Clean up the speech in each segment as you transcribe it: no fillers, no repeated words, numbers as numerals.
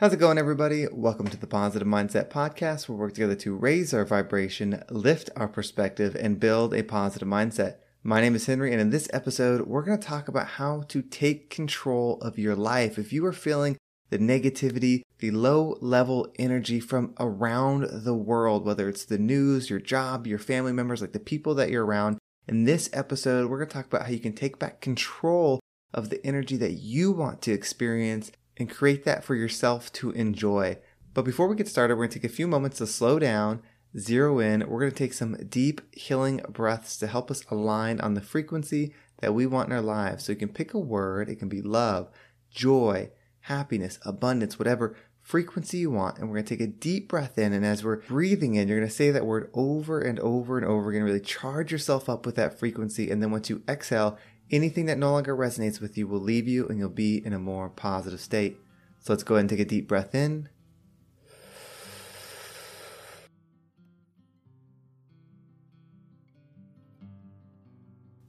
How's it going, everybody? Welcome to the Positive Mindset Podcast, where we work together to raise our vibration, lift our perspective, and build a positive mindset. My name is Henry, and in this episode, we're going to talk about how to take control of your life. If you are feeling the negativity, the low-level energy from around the world, whether it's the news, your job, your family members, like the people that you're around, in this episode, we're going to talk about how you can take back control of the energy that you want to experience and create that for yourself to enjoy. But before we get started, we're going to take a few moments to slow down, zero in. We're going to take some deep healing breaths to help us align on the frequency that we want in our lives. So you can pick a word. It can be love, joy, happiness, abundance, whatever frequency you want. And we're going to take a deep breath in. And as we're breathing in, you're going to say that word over and over and over again. Really charge yourself up with that frequency. And then once you exhale, anything that no longer resonates with you will leave you and you'll be in a more positive state. So let's go ahead and take a deep breath in.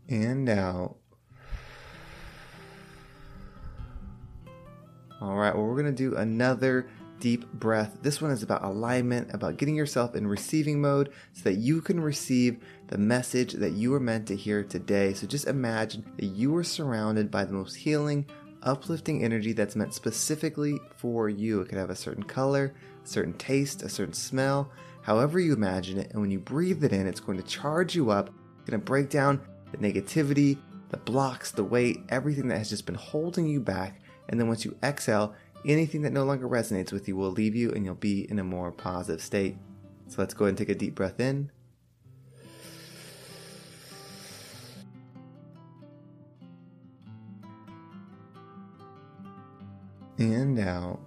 And out. All right, well, we're going to do another deep breath. This one is about alignment, about getting yourself in receiving mode so that you can receive the message that you were meant to hear today. So just imagine that you are surrounded by the most healing, uplifting energy that's meant specifically for you. It could have a certain color, a certain taste, a certain smell, however you imagine it. And when you breathe it in, it's going to charge you up. It's going to break down the negativity, the blocks, the weight, everything that has just been holding you back. And then once you exhale, anything that no longer resonates with you will leave you and you'll be in a more positive state. So let's go ahead and take a deep breath in. And out.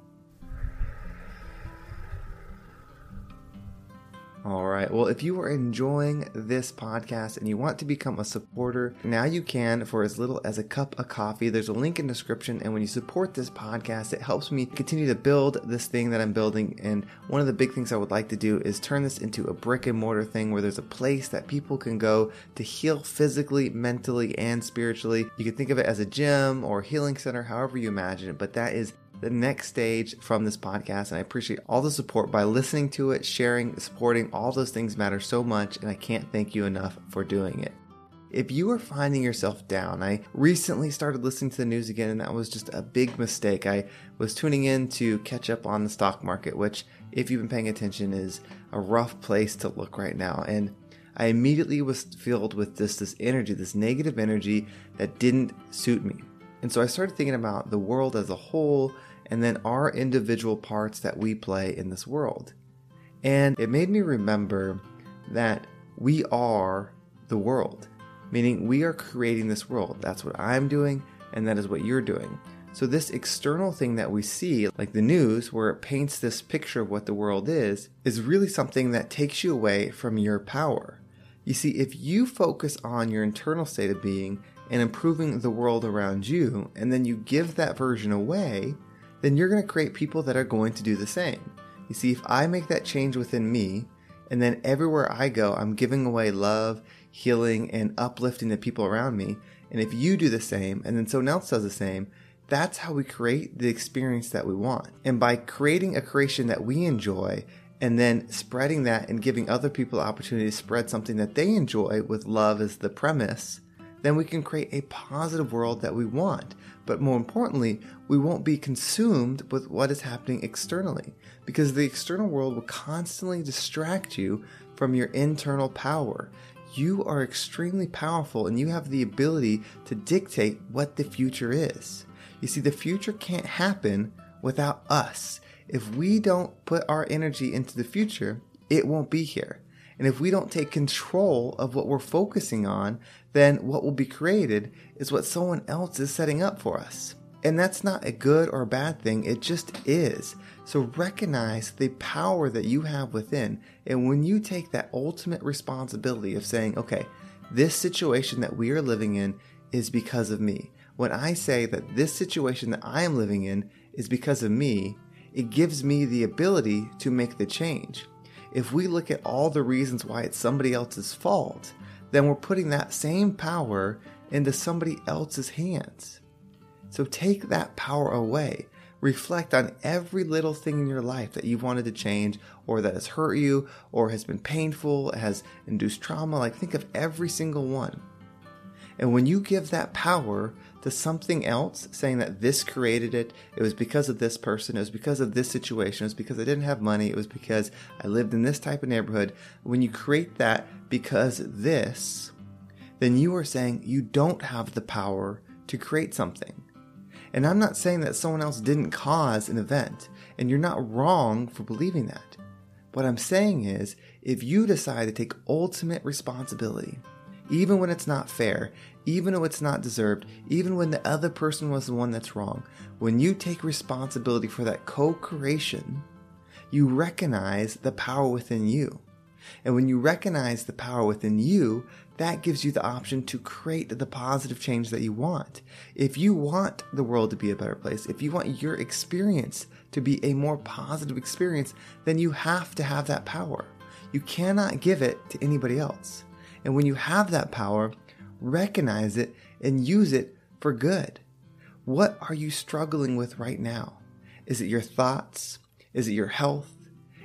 All right. Well, if you are enjoying this podcast and you want to become a supporter, now you can for as little as a cup of coffee. There's a link in the description. And when you support this podcast, it helps me continue to build this thing that I'm building. And one of the big things I would like to do is turn this into a brick and mortar thing where there's a place that people can go to heal physically, mentally, and spiritually. You can think of it as a gym or healing center, however you imagine it, but that is the next stage from this podcast. And I appreciate all the support by listening to it, sharing, supporting. All those things matter so much, and I can't thank you enough for doing it. If you are finding yourself down, I recently started listening to the news again, and that was just a big mistake. I was tuning in to catch up on the stock market, which, if you've been paying attention, is a rough place to look right now. And I immediately was filled with this energy, this negative energy that didn't suit me. And so I started thinking about the world as a whole, and then our individual parts that we play in this world. And it made me remember that we are the world, meaning we are creating this world. That's what I'm doing, and that is what you're doing. So this external thing that we see, like the news, where it paints this picture of what the world is really something that takes you away from your power. You see, if you focus on your internal state of being and improving the world around you, and then you give that version away, then you're going to create people that are going to do the same. You see, if I make that change within me, and then everywhere I go, I'm giving away love, healing, and uplifting the people around me. And if you do the same, and then someone else does the same, that's how we create the experience that we want. And by creating a creation that we enjoy, and then spreading that and giving other people the opportunity to spread something that they enjoy with love as the premise, then we can create a positive world that we want. But more importantly, we won't be consumed with what is happening externally, because the external world will constantly distract you from your internal power. You are extremely powerful, and you have the ability to dictate what the future is. You see, the future can't happen without us. If we don't put our energy into the future, it won't be here. And if we don't take control of what we're focusing on, then what will be created is what someone else is setting up for us. And that's not a good or a bad thing. It just is. So recognize the power that you have within. And when you take that ultimate responsibility of saying, okay, this situation that we are living in is because of me. When I say that this situation that I am living in is because of me, it gives me the ability to make the change. If we look at all the reasons why it's somebody else's fault, then we're putting that same power into somebody else's hands. So take that power away. Reflect on every little thing in your life that you've wanted to change or that has hurt you or has been painful, has induced trauma. Like, think of every single one. And when you give that power to something else, saying that this created it, it was because of this person, it was because of this situation, it was because I didn't have money, it was because I lived in this type of neighborhood. When you create that because this, then you are saying you don't have the power to create something. And I'm not saying that someone else didn't cause an event, and you're not wrong for believing that. What I'm saying is, if you decide to take ultimate responsibility, even when it's not fair, even when it's not deserved, even when the other person was the one that's wrong, when you take responsibility for that co-creation, you recognize the power within you. And when you recognize the power within you, that gives you the option to create the positive change that you want. If you want the world to be a better place, if you want your experience to be a more positive experience, then you have to have that power. You cannot give it to anybody else. And when you have that power, recognize it and use it for good. What are you struggling with right now? Is it your thoughts? Is it your health?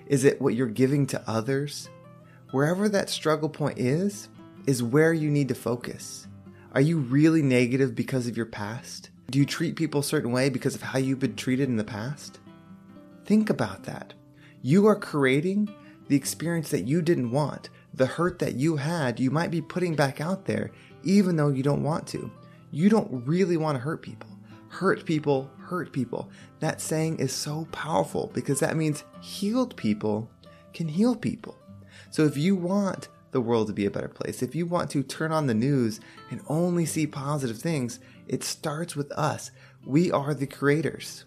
Is it what you're giving to others? Wherever that struggle point is where you need to focus. Are you really negative because of your past? Do you treat people a certain way because of how you've been treated in the past? Think about that. You are creating the experience that you didn't want. The hurt that you had, you might be putting back out there, even though you don't want to. You don't really want to hurt people. Hurt people, hurt people. That saying is so powerful because that means healed people can heal people. So if you want the world to be a better place, if you want to turn on the news and only see positive things, it starts with us. We are the creators.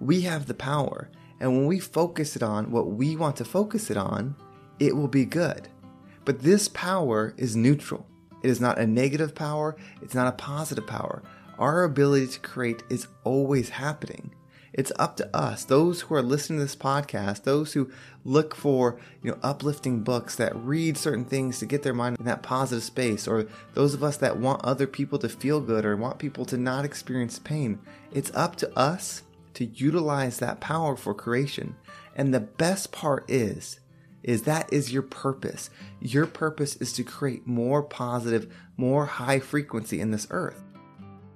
We have the power. And when we focus it on what we want to focus it on, it will be good. But this power is neutral. It is not a negative power. It's not a positive power. Our ability to create is always happening. It's up to us, those who are listening to this podcast, those who look for, uplifting books, that read certain things to get their mind in that positive space, or those of us that want other people to feel good or want people to not experience pain. It's up to us to utilize that power for creation. And the best part is that is your purpose. Your purpose is to create more positive, more high frequency in this earth.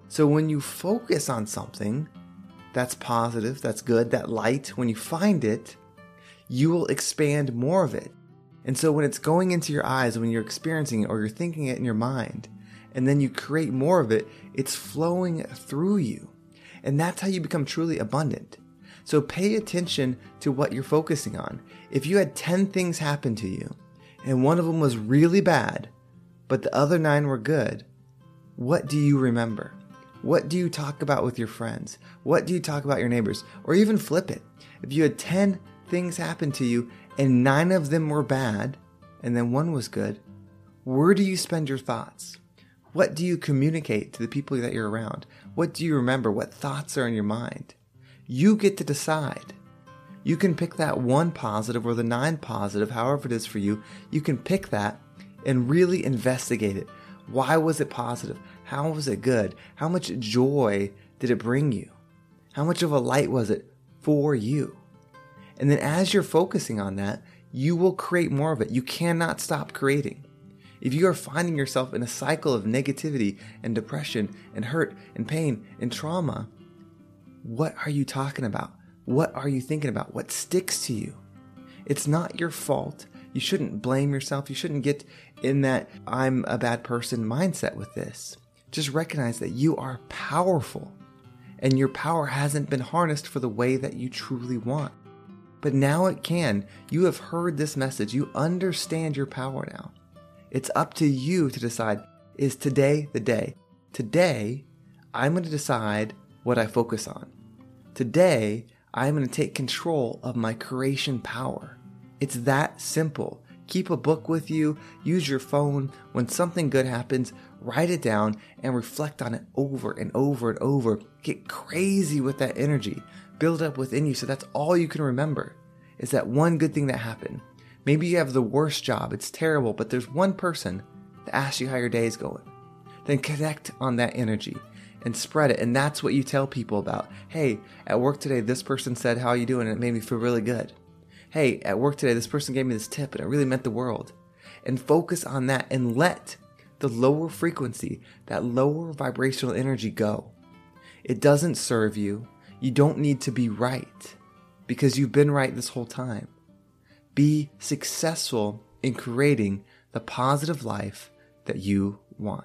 So when you focus on something that's positive, that's good, that light, when you find it, you will expand more of it. And so when it's going into your eyes, when you're experiencing it or you're thinking it in your mind, and then you create more of it, it's flowing through you. And that's how you become truly abundant. So pay attention to what you're focusing on. If you had 10 things happen to you, and one of them was really bad, but the other 9 were good, what do you remember? What do you talk about with your friends? What do you talk about your neighbors? Or even flip it. If you had 10 things happen to you, and 9 of them were bad, and then 1 was good, where do you spend your thoughts? What do you communicate to the people that you're around? What do you remember? What thoughts are in your mind? You get to decide. You can pick that 1 positive or the 9 positive, however it is for you. You can pick that and really investigate it. Why was it positive? How was it good? How much joy did it bring you? How much of a light was it for you? And then as you're focusing on that, you will create more of it. You cannot stop creating. If you are finding yourself in a cycle of negativity and depression and hurt and pain and trauma, what are you talking about? What are you thinking about? What sticks to you? It's not your fault. You shouldn't blame yourself. You shouldn't get in that I'm a bad person mindset with this. Just recognize that you are powerful and your power hasn't been harnessed for the way that you truly want. But now it can. You have heard this message. You understand your power now. It's up to you to decide, is today the day? Today, I'm going to decide what I focus on. Today, I'm going to take control of my creation power. It's that simple. Keep a book with you, use your phone. When something good happens, write it down and reflect on it over and over and over. Get crazy with that energy. Build up within you so that's all you can remember is that one good thing that happened. Maybe you have the worst job, it's terrible, but there's one person that asks you how your day is going. Then connect on that energy and spread it. And that's what you tell people about. Hey, at work today, this person said, how are you doing? And it made me feel really good. Hey, at work today, this person gave me this tip and it really meant the world. And focus on that and let the lower frequency, that lower vibrational energy go. It doesn't serve you. You don't need to be right because you've been right this whole time. Be successful in creating the positive life that you want.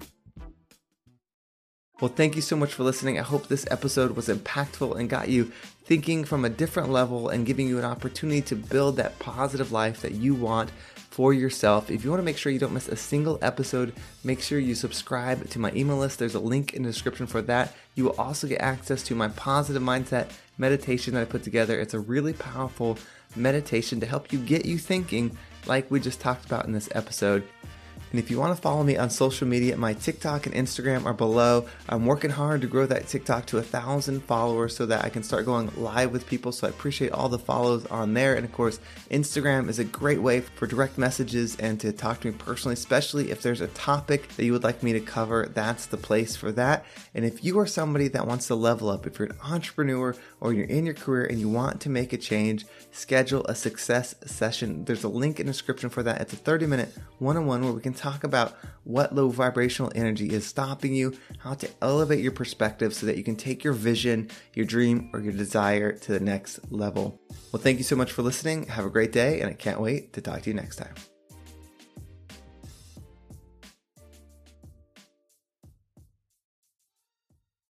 Well, thank you so much for listening. I hope this episode was impactful and got you thinking from a different level and giving you an opportunity to build that positive life that you want for yourself. If you want to make sure you don't miss a single episode, make sure you subscribe to my email list. There's a link in the description for that. You will also get access to my Positive Mindset meditation that I put together. It's a really powerful meditation to help you get you thinking like we just talked about in this episode. And if you want to follow me on social media, my TikTok and Instagram are below. I'm working hard to grow that TikTok to 1,000 followers so that I can start going live with people. So I appreciate all the follows on there. And of course, Instagram is a great way for direct messages and to talk to me personally, especially if there's a topic that you would like me to cover. That's the place for that. And if you are somebody that wants to level up, if you're an entrepreneur or you're in your career and you want to make a change, schedule a success session. There's a link in the description for that. It's a 30-minute one-on-one where we can talk about what low vibrational energy is stopping you, how to elevate your perspective so that you can take your vision, your dream, or your desire to the next level. Well, thank you so much for listening. Have a great day, and I can't wait to talk to you next time.